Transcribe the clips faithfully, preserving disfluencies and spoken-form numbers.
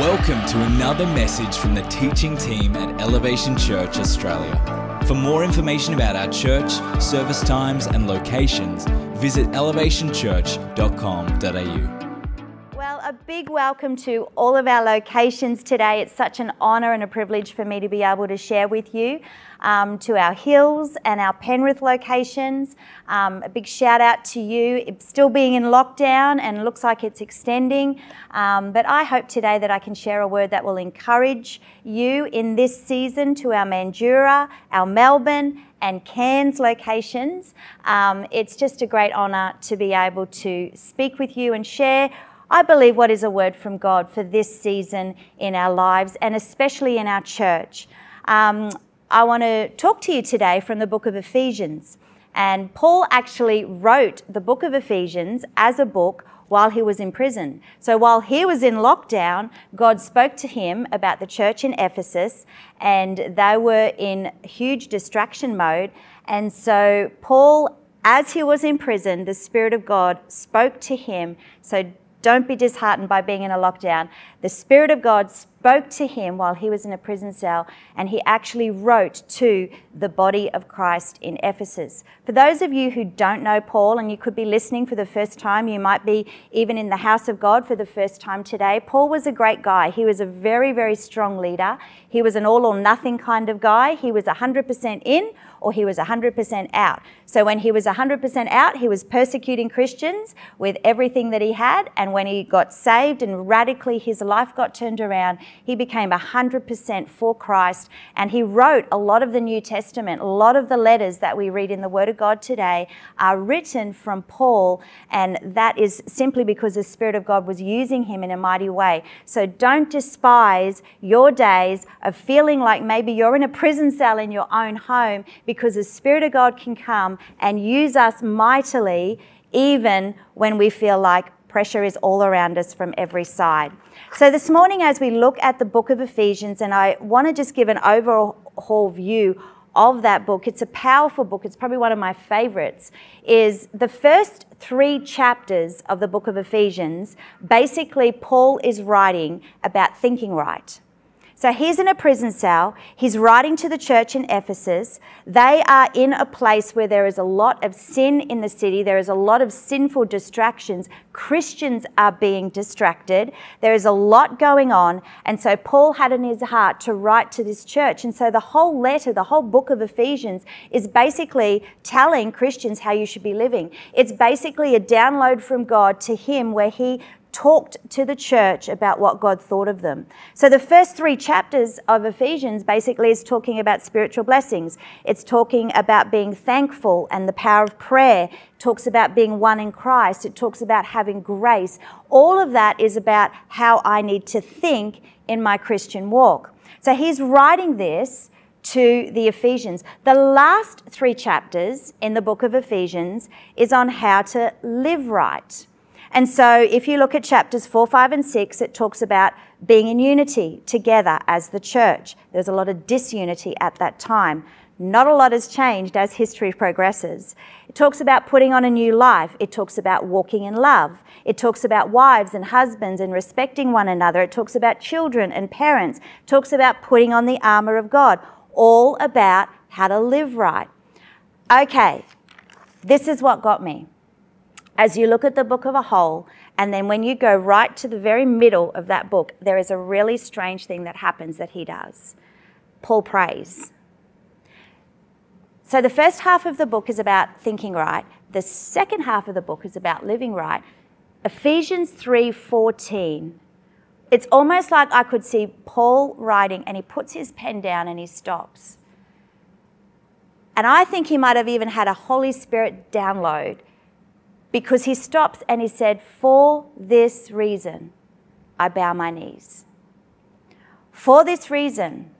Welcome to another message from the teaching team at Elevation Church Australia. For more information about our church, service times and locations, visit elevation church dot com dot a u. Well, a big welcome to all of our locations today. It's such an honour and a privilege for me to be able to share with you um, to our Hills and our Penrith locations. Um, a big shout out to you. It's still being in lockdown and looks like it's extending. Um, but I hope today that I can share a word that will encourage you in this season to our Mandurah, our Melbourne and Cairns locations. Um, it's just a great honour to be able to speak with you and share, I believe, what is a word from God for this season in our lives and especially in our church. Um, I want to talk to you today from the book of Ephesians. And Paul actually wrote the book of Ephesians as a book while he was in prison. So while he was in lockdown, God spoke to him about the church in Ephesus, and they were in huge distraction mode. And so Paul, as he was in prison, the Spirit of God spoke to him. So don't be disheartened by being in a lockdown. The Spirit of God spoke to him while he was in a prison cell, and he actually wrote to the body of Christ in Ephesus. For those of you who don't know Paul, and you could be listening for the first time, you might be even in the house of God for the first time today, Paul was a great guy. He was a very, very strong leader. He was an all or nothing kind of guy. He was one hundred percent in, or he was one hundred percent out. So when he was one hundred percent out, he was persecuting Christians with everything that he had. And when he got saved and radically his life got turned around, he became one hundred percent for Christ. And he wrote a lot of the New Testament. A lot of the letters that we read in the Word of God today are written from Paul. And that is simply because the Spirit of God was using him in a mighty way. So don't despise your days of feeling like maybe you're in a prison cell in your own home, because the Spirit of God can come and use us mightily even when we feel like pressure is all around us from every side. So this morning, as we look at the book of Ephesians, and I want to just give an overall view of that book, it's a powerful book, it's probably one of my favorites, is the first three chapters of the book of Ephesians. Basically, Paul is writing about thinking right. So he's in a prison cell, he's writing to the church in Ephesus. They are in a place where there is a lot of sin in the city, there is a lot of sinful distractions, Christians are being distracted, there is a lot going on, and so Paul had in his heart to write to this church. And so the whole letter, the whole book of Ephesians is basically telling Christians how you should be living. It's basically a download from God to him where he talked to the church about what God thought of them. So the first three chapters of Ephesians basically is talking about spiritual blessings. It's talking about being thankful and the power of prayer. It talks about being one in Christ. It talks about having grace. All of that is about how I need to think in my Christian walk. So he's writing this to the Ephesians. The last three chapters in the book of Ephesians is on how to live right. And so if you look at chapters four, five, and six, it talks about being in unity together as the church. There's a lot of disunity at that time. Not a lot has changed as history progresses. It talks about putting on a new life. It talks about walking in love. It talks about wives and husbands and respecting one another. It talks about children and parents. It talks about putting on the armor of God. All about how to live right. Okay, this is what got me. As you look at the book of a whole, and then when you go right to the very middle of that book, there is a really strange thing that happens that he does. Paul prays. So the first half of the book is about thinking right. The second half of the book is about living right. Ephesians three fourteen. It's almost like I could see Paul writing, and he puts his pen down and he stops. And I think he might have even had a Holy Spirit download, because he stops and he said, for this reason, I bow my knees. For this reason,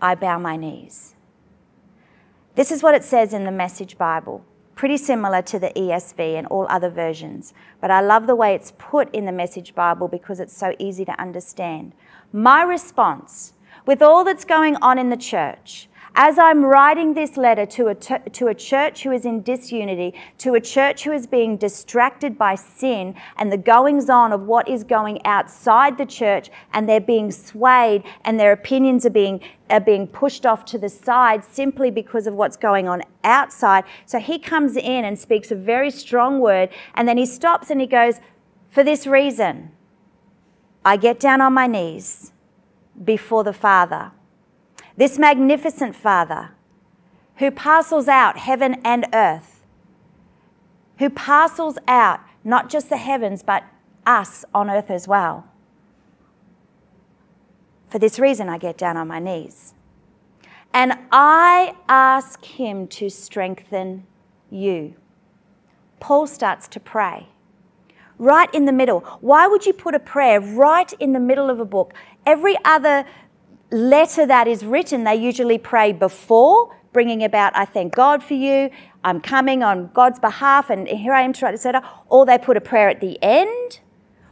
I bow my knees. This is what it says in the Message Bible. Pretty similar to the E S V and all other versions. But I love the way it's put in the Message Bible because it's so easy to understand. My response, with all that's going on in the church, As I'm writing this letter to a, to a church who is in disunity, to a church who is being distracted by sin and the goings-on of what is going outside the church, and they're being swayed and their opinions are being, are being pushed off to the side simply because of what's going on outside. So he comes in and speaks a very strong word, and then he stops and he goes, for this reason, I get down on my knees before the Father, this magnificent Father who parcels out heaven and earth, who parcels out not just the heavens, but us on earth as well. For this reason, I get down on my knees. And I ask him to strengthen you. Paul starts to pray. Right in the middle. Why would you put a prayer right in the middle of a book? Every other letter that is written, they usually pray before, bringing about, I thank God for you, I'm coming on God's behalf, and here I am, et cetera. Or they put a prayer at the end.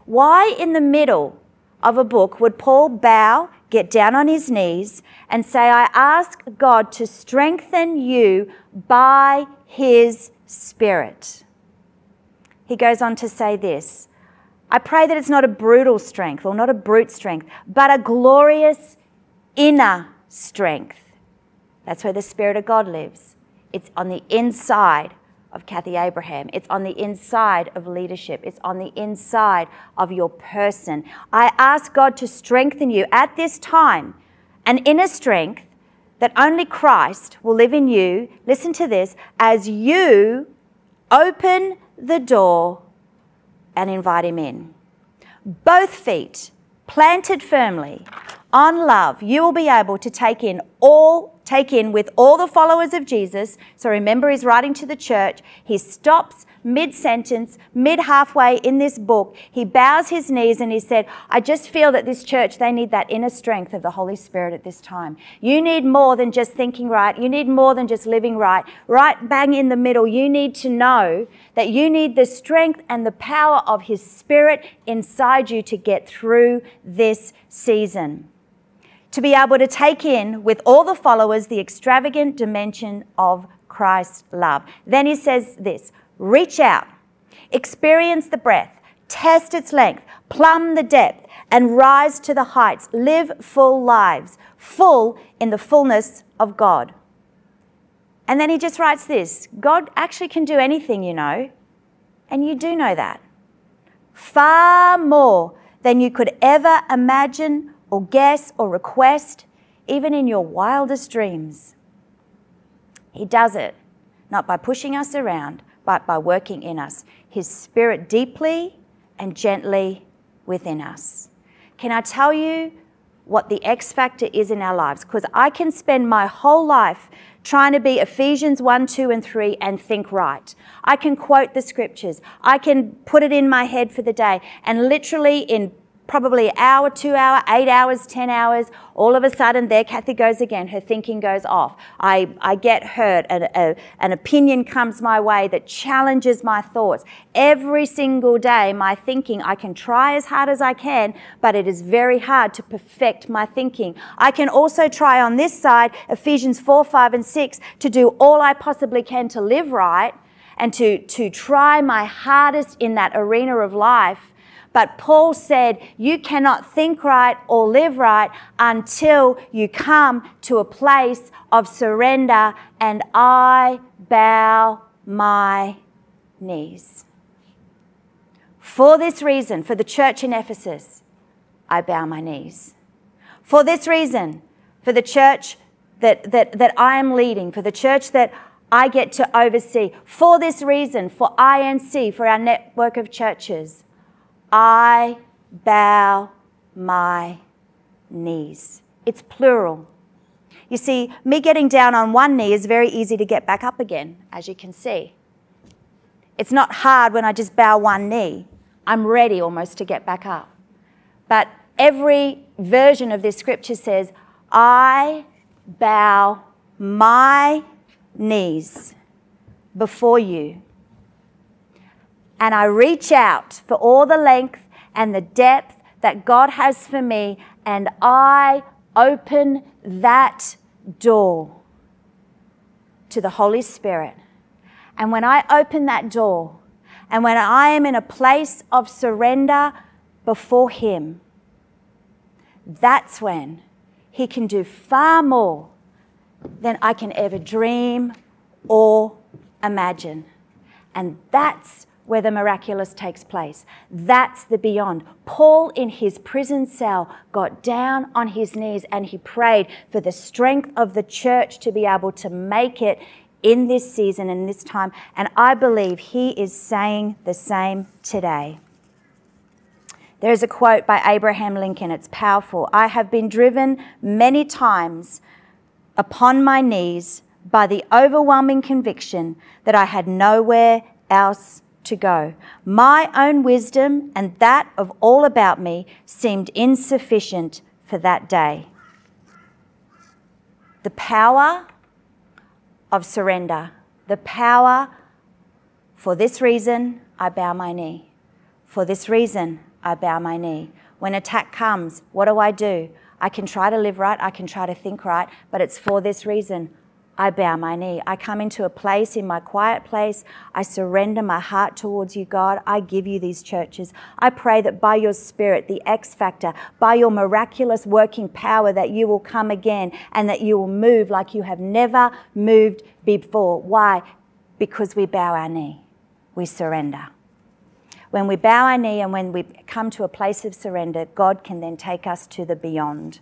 Why in the middle of a book would Paul bow, get down on his knees, and say, I ask God to strengthen you by his Spirit? He goes on to say this, I pray that it's not a brutal strength, or not a brute strength, but a glorious inner strength. That's where the Spirit of God lives. It's on the inside of Kathy Abraham. It's on the inside of leadership. It's on the inside of your person. I ask God to strengthen you at this time, an inner strength that only Christ will live in you. Listen to this, as you open the door and invite him in. Both feet planted firmly on love, you will be able to take in all, take in with all the followers of Jesus. So remember, he's writing to the church. He stops mid-sentence, mid-halfway in this book. He bows his knees and he said, I just feel that this church, they need that inner strength of the Holy Spirit at this time. You need more than just thinking right. You need more than just living right. Right bang in the middle, you need to know that you need the strength and the power of his Spirit inside you to get through this season, to be able to take in with all the followers the extravagant dimension of Christ's love. Then he says this, reach out, experience the breadth, test its length, plumb the depth, and rise to the heights. Live full lives, full in the fullness of God. And then he just writes this, God actually can do anything, you know, and you do know that. Far more than you could ever imagine or guess or request, even in your wildest dreams. He does it, not by pushing us around, but by working in us, his Spirit deeply and gently within us. Can I tell you what the X factor is in our lives? Because I can spend my whole life trying to be Ephesians one, two, and three and think right. I can quote the scriptures. I can put it in my head for the day, and literally in probably an hour, two hour, eight hours, ten hours, all of a sudden there Kathy goes again, her thinking goes off. I, I get hurt, and a, an opinion comes my way that challenges my thoughts. Every single day my thinking, I can try as hard as I can, but it is very hard to perfect my thinking. I can also try on this side, Ephesians four, five, and six, to do all I possibly can to live right and to, to try my hardest in that arena of life. But Paul said, you cannot think right or live right until you come to a place of surrender, and I bow my knees. For this reason, for the church in Ephesus, I bow my knees. For this reason, for the church that, that, that I am leading, for the church that I get to oversee, for this reason, for I N C, for our network of churches, I bow my knees. It's plural. You see, me getting down on one knee is very easy to get back up again, as you can see. It's not hard when I just bow one knee. I'm ready almost to get back up. But every version of this scripture says, I bow my knees before you. And I reach out for all the length and the depth that God has for me, and I open that door. to the Holy Spirit. And when I open that door, and when I am in a place of surrender before Him, that's when He can do far more than I can ever dream or imagine. And that's where the miraculous takes place. That's the beyond. Paul, in his prison cell, got down on his knees and he prayed for the strength of the church to be able to make it in this season and this time. And I believe he is saying the same today. There is a quote by Abraham Lincoln. It's powerful. "I have been driven many times upon my knees by the overwhelming conviction that I had nowhere else to go. My own wisdom and that of all about me seemed insufficient for that day." The power of surrender, the power, for this reason I bow my knee. For this reason I bow my knee. When attack comes, what do I do? I can try to live right, I can try to think right, but it's for this reason I bow my knee. I come into a place, in my quiet place. I surrender my heart towards you, God. I give you these churches. I pray that by your Spirit, the X factor, by your miraculous working power, that you will come again and that you will move like you have never moved before. Why? Because we bow our knee. We surrender. When we bow our knee and when we come to a place of surrender, God can then take us to the beyond.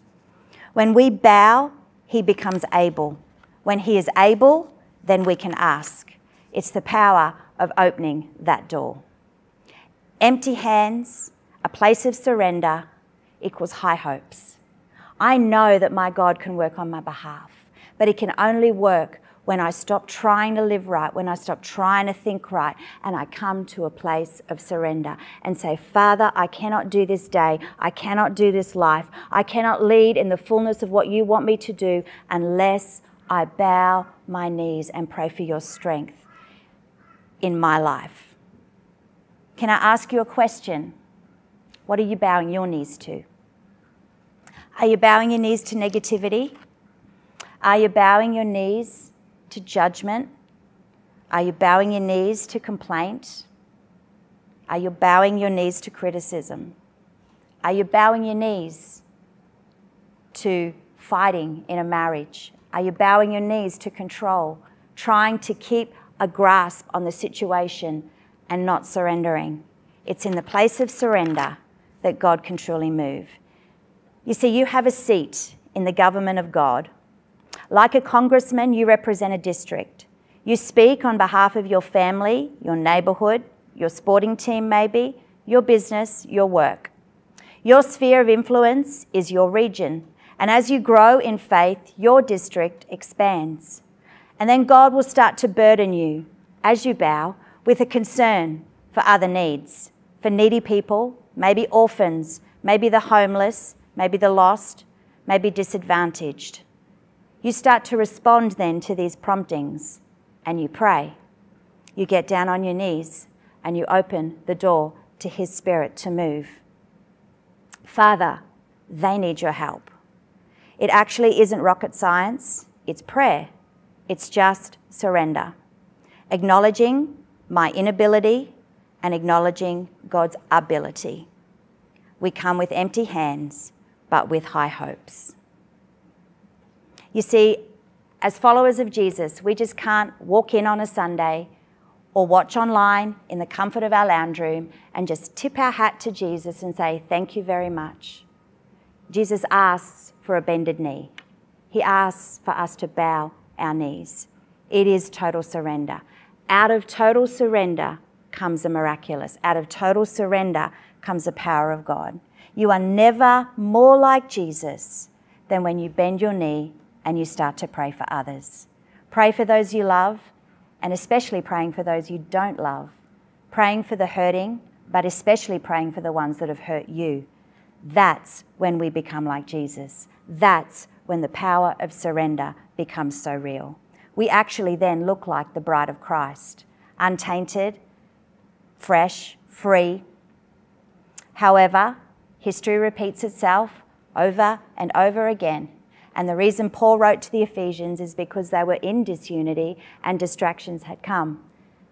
When we bow, He becomes able. When He is able, then we can ask. It's the power of opening that door. Empty hands, a place of surrender, equals high hopes. I know that my God can work on my behalf, but He can only work when I stop trying to live right, when I stop trying to think right, and I come to a place of surrender and say, Father, I cannot do this day. I cannot do this life. I cannot lead in the fullness of what you want me to do unless I bow my knees and pray for your strength in my life. Can I ask you a question? What are you bowing your knees to? Are you bowing your knees to negativity? Are you bowing your knees to judgment? Are you bowing your knees to complaint? Are you bowing your knees to criticism? Are you bowing your knees to fighting in a marriage? Are you bowing your knees to control, trying to keep a grasp on the situation and not surrendering? It's in the place of surrender that God can truly move. You see, you have a seat in the government of God. Like a congressman, you represent a district. You speak on behalf of your family, your neighbourhood, your sporting team maybe, your business, your work. Your sphere of influence is your region. And as you grow in faith, your district expands. And then God will start to burden you, as you bow, with a concern for other needs, for needy people, maybe orphans, maybe the homeless, maybe the lost, maybe disadvantaged. You start to respond then to these promptings, and you pray. You get down on your knees, and you open the door to His Spirit to move. Father, they need your help. It actually isn't rocket science, it's prayer. It's just surrender. Acknowledging my inability and acknowledging God's ability. We come with empty hands, but with high hopes. You see, as followers of Jesus, we just can't walk in on a Sunday or watch online in the comfort of our lounge room and just tip our hat to Jesus and say, thank you very much. Jesus asks for a bended knee. He asks for us to bow our knees. It is total surrender. Out of total surrender comes the miraculous. Out of total surrender comes the power of God. You are never more like Jesus than when you bend your knee and you start to pray for others. Pray for those you love, and especially praying for those you don't love. Praying for the hurting, but especially praying for the ones that have hurt you. That's when we become like Jesus. That's when the power of surrender becomes so real. We actually then look like the bride of Christ, untainted, fresh, free. However, history repeats itself over and over again, And the reason Paul wrote to the Ephesians is because they were in disunity and distractions had come.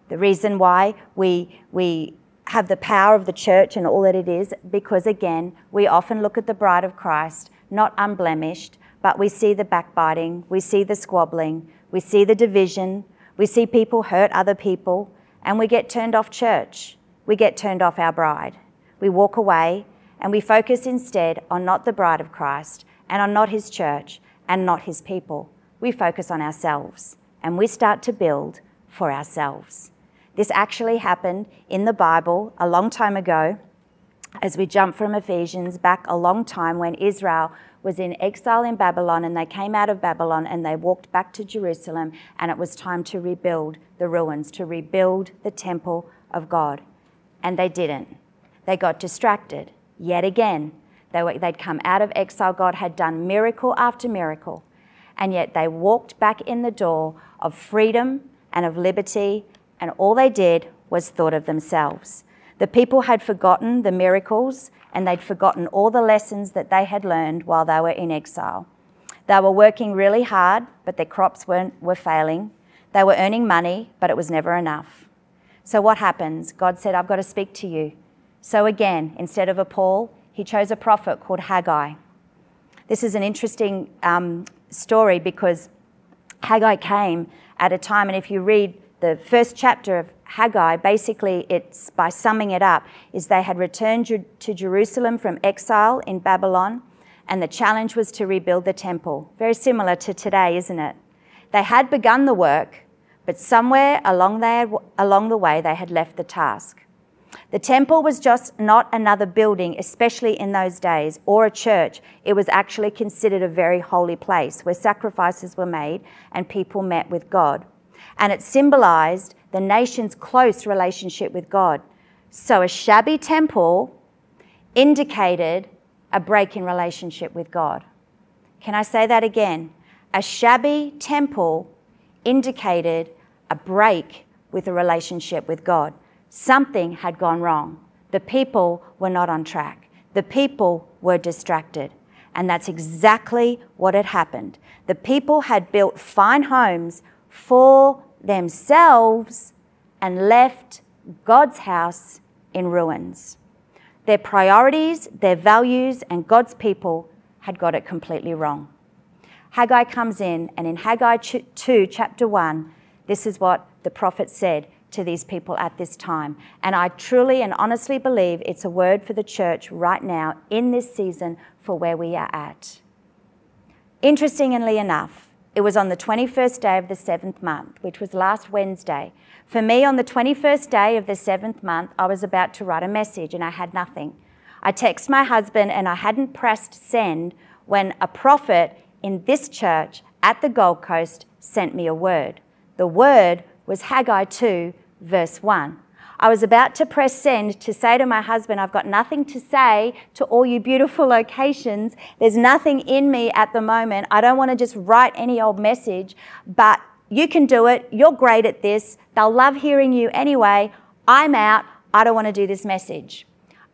The reason why we we have the power of the church and all that it is, because again, we often look at the bride of Christ, not unblemished, but we see the backbiting, we see the squabbling, we see the division, we see people hurt other people, and we get turned off church. We get turned off our bride. We walk away and we focus instead on not the bride of Christ and on not his church and not his people. We focus on ourselves and we start to build for ourselves. This actually happened in the Bible a long time ago, as we jump from Ephesians back a long time, when Israel was in exile in Babylon and they came out of Babylon and they walked back to Jerusalem, and it was time to rebuild the ruins, to rebuild the temple of God. And they didn't. They got distracted yet again. They were, they'd come out of exile. God had done miracle after miracle, and yet they walked back in the door of freedom and of liberty, and all they did was thought of themselves. The people had forgotten the miracles, and they'd forgotten all the lessons that they had learned while they were in exile. They were working really hard, but their crops weren't, were failing. They were earning money, but it was never enough. So what happens? God said, I've got to speak to you. So again, instead of a Paul, he chose a prophet called Haggai. This is an interesting um, story, because Haggai came at a time, and if you read the first chapter of Haggai, basically it's, by summing it up, is they had returned to Jerusalem from exile in Babylon, and the challenge was to rebuild the temple. Very similar to today, isn't it? They had begun the work, but somewhere along there, along the way, they had left the task. The temple was just not another building, especially in those days, or a church. It was actually considered a very holy place where sacrifices were made and people met with God. And it symbolized the nation's close relationship with God. So a shabby temple indicated a break in relationship with God. Can I say that again? A shabby temple indicated a break with a relationship with God. Something had gone wrong. The people were not on track. The people were distracted. And that's exactly what had happened. The people had built fine homes for themselves and left God's house in ruins. Their priorities, their values, and God's people had got it completely wrong. Haggai comes in, and in Haggai two, chapter one, this is what the prophet said to these people at this time. And I truly and honestly believe it's a word for the church right now in this season for where we are at. Interestingly enough, it was on the twenty-first day of the seventh month, which was last Wednesday. For me, on the twenty-first day of the seventh month, I was about to write a message and I had nothing. I texted my husband and I hadn't pressed send when a prophet in this church at the Gold Coast sent me a word. The word was Haggai two, verse one. I was about to press send to say to my husband, I've got nothing to say to all you beautiful locations. There's nothing in me at the moment. I don't want to just write any old message, but you can do it. You're great at this. They'll love hearing you anyway. I'm out. I don't want to do this message.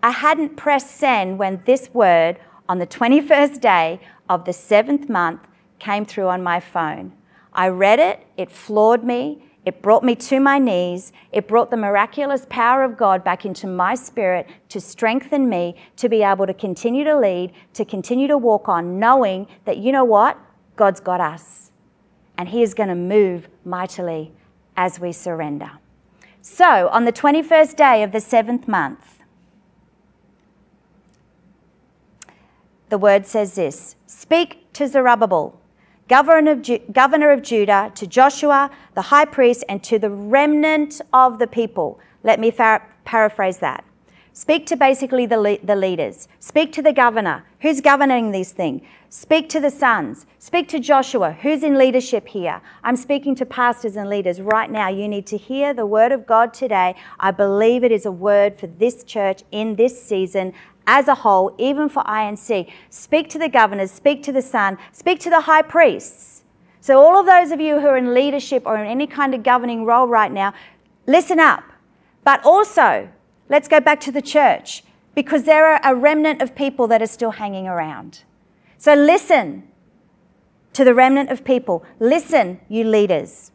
I hadn't pressed send when this word on the twenty-first day of the seventh month came through on my phone. I read it. It floored me. It brought me to my knees. It brought the miraculous power of God back into my spirit to strengthen me, to be able to continue to lead, to continue to walk on, knowing that, you know what? God's got us. And he is going to move mightily as we surrender. So on the twenty-first day of the seventh month, the word says this: Speak to Zerubbabel, Governor of, Ju- governor of Judah, to Joshua, the high priest, and to the remnant of the people. Let me far- paraphrase that. Speak to basically the, le- the leaders. Speak to the governor. Who's governing these things? Speak to the sons. Speak to Joshua. Who's in leadership here? I'm speaking to pastors and leaders right now. You need to hear the word of God today. I believe it is a word for this church in this season as a whole, even for I N C. Speak to the governors, speak to the son, speak to the high priests. So all of those of you who are in leadership or in any kind of governing role right now, listen up. But also, let's go back to the church, because there are a remnant of people that are still hanging around. So listen, to the remnant of people, listen, you leaders.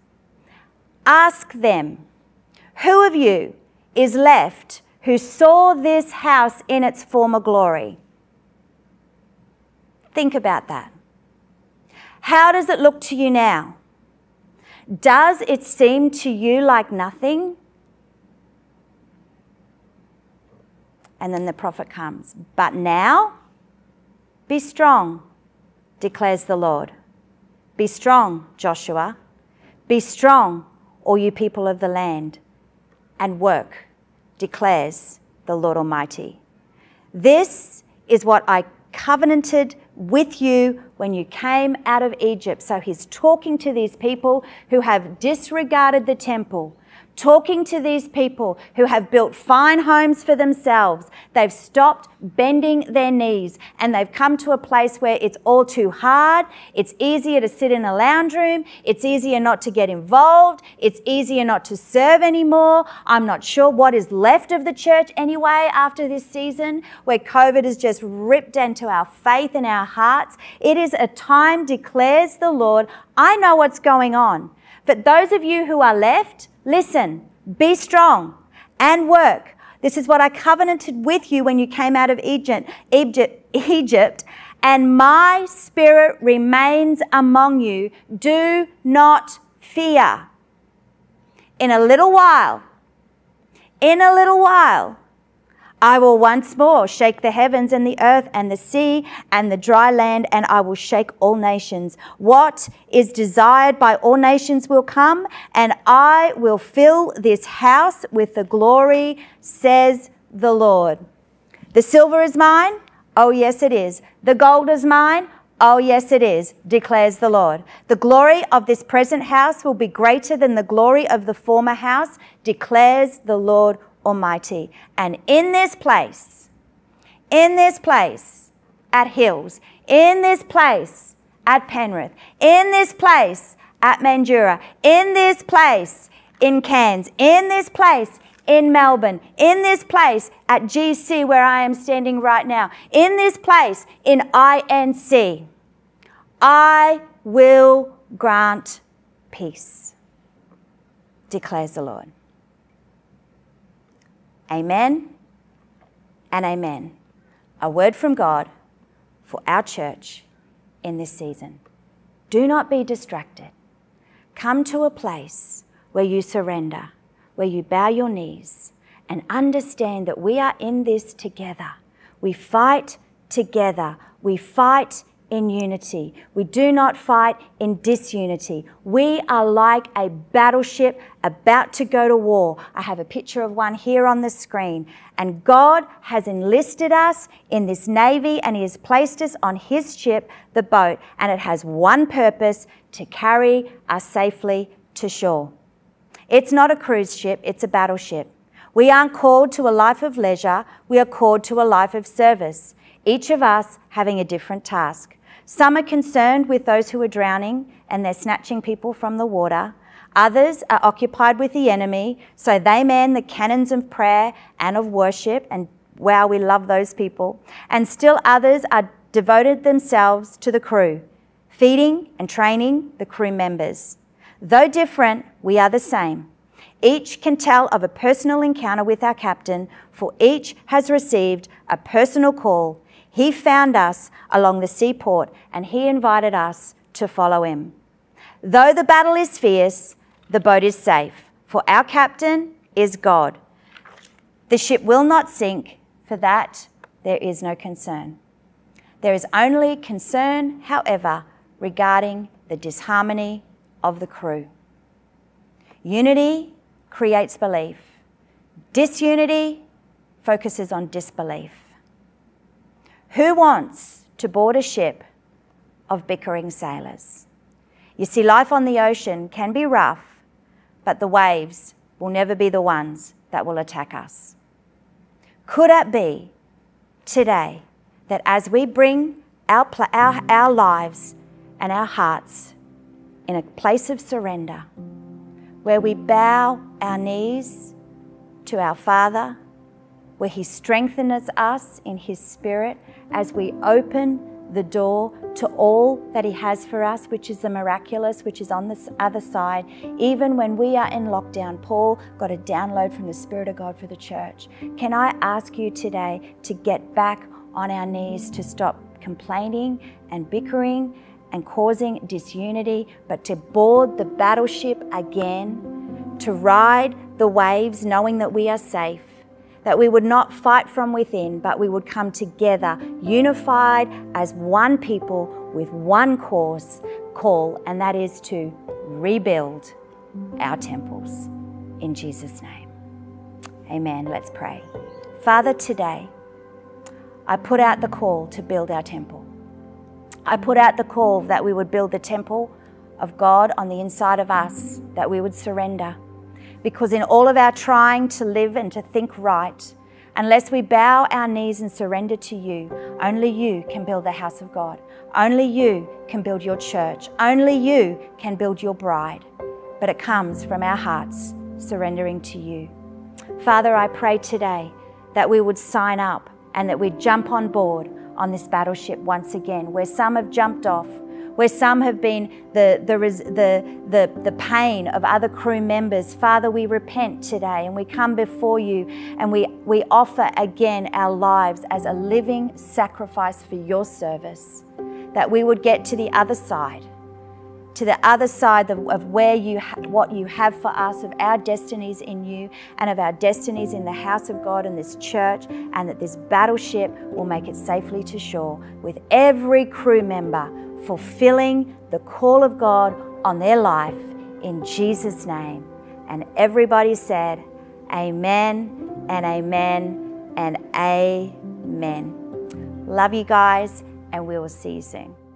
Ask them, who of you is left who saw this house in its former glory? Think about that. How does it look to you now? Does it seem to you like nothing? And then the prophet comes. But now, be strong, declares the Lord. Be strong, Joshua. Be strong, all you people of the land, and work, declares the Lord Almighty. This is what I covenanted with you when you came out of Egypt. So he's talking to these people who have disregarded the temple, talking to these people who have built fine homes for themselves. They've stopped bending their knees and they've come to a place where it's all too hard. It's easier to sit in a lounge room. It's easier not to get involved. It's easier not to serve anymore. I'm not sure what is left of the church anyway after this season where COVID has just ripped into our faith and our hearts. It is a time, declares the Lord. I know what's going on. But those of you who are left, listen, be strong and work. This is what I covenanted with you when you came out of Egypt, Egypt, Egypt, and my spirit remains among you. Do not fear. In a little while, in a little while, I will once more shake the heavens and the earth and the sea and the dry land, and I will shake all nations. What is desired by all nations will come, and I will fill this house with the glory, says the Lord. The silver is mine? Oh, yes, it is. The gold is mine? Oh, yes, it is, declares the Lord. The glory of this present house will be greater than the glory of the former house, declares the Lord Almighty. And in this place, in this place at Hills, in this place at Penrith, in this place at Mandurah, in this place in Cairns, in this place in Melbourne, in this place at G C where I am standing right now, in this place in I N C, I will grant peace, declares the Lord. Amen and amen. A word from God for our church in this season. Do not be distracted. Come to a place where you surrender, where you bow your knees and understand that we are in this together. We fight together. We fight in unity. We do not fight in disunity. We are like a battleship about to go to war. I have a picture of one here on the screen. And God has enlisted us in this navy and he has placed us on his ship, the boat, and it has one purpose: to carry us safely to shore. It's not a cruise ship, it's a battleship. We aren't called to a life of leisure, we are called to a life of service, each of us having a different task. Some are concerned with those who are drowning and they're snatching people from the water. Others are occupied with the enemy, so they man the cannons of prayer and of worship, and wow, we love those people. And still others are devoted themselves to the crew, feeding and training the crew members. Though different, we are the same. Each can tell of a personal encounter with our captain, for each has received a personal call. He found us along the seaport and he invited us to follow him. Though the battle is fierce, the boat is safe, for our captain is God. The ship will not sink, for that there is no concern. There is only concern, however, regarding the disharmony of the crew. Unity creates belief. Disunity focuses on disbelief. Who wants to board a ship of bickering sailors? You see, life on the ocean can be rough, but the waves will never be the ones that will attack us. Could it be today that as we bring our, our, our lives and our hearts in a place of surrender, where we bow our knees to our Father, where he strengthens us in his spirit as we open the door to all that He has for us, which is the miraculous, which is on this other side. Even when we are in lockdown, Paul got a download from the Spirit of God for the church. Can I ask you today to get back on our knees, to stop complaining and bickering and causing disunity, but to board the battleship again, to ride the waves knowing that we are safe, that we would not fight from within, but we would come together, unified as one people with one cause, call, and that is to rebuild our temples. In Jesus' name, amen. Let's pray. Father, today, I put out the call to build our temple. I put out the call that we would build the temple of God on the inside of us, that we would surrender. Because in all of our trying to live and to think right, unless we bow our knees and surrender to you, only you can build the house of God. Only you can build your church. Only you can build your bride. But it comes from our hearts surrendering to you. Father, I pray today that we would sign up and that we'd jump on board on this battleship once again, where some have jumped off, where some have been the, the, the, the, the pain of other crew members. Father, we repent today and we come before you and we, we offer again our lives as a living sacrifice for your service, that we would get to the other side, to the other side of, of where you ha- what you have for us, of our destinies in you and of our destinies in the house of God and this church, and that this battleship will make it safely to shore with every crew member fulfilling the call of God on their life in Jesus' name. And everybody said, amen and amen and amen. Love you guys, and we will see you soon.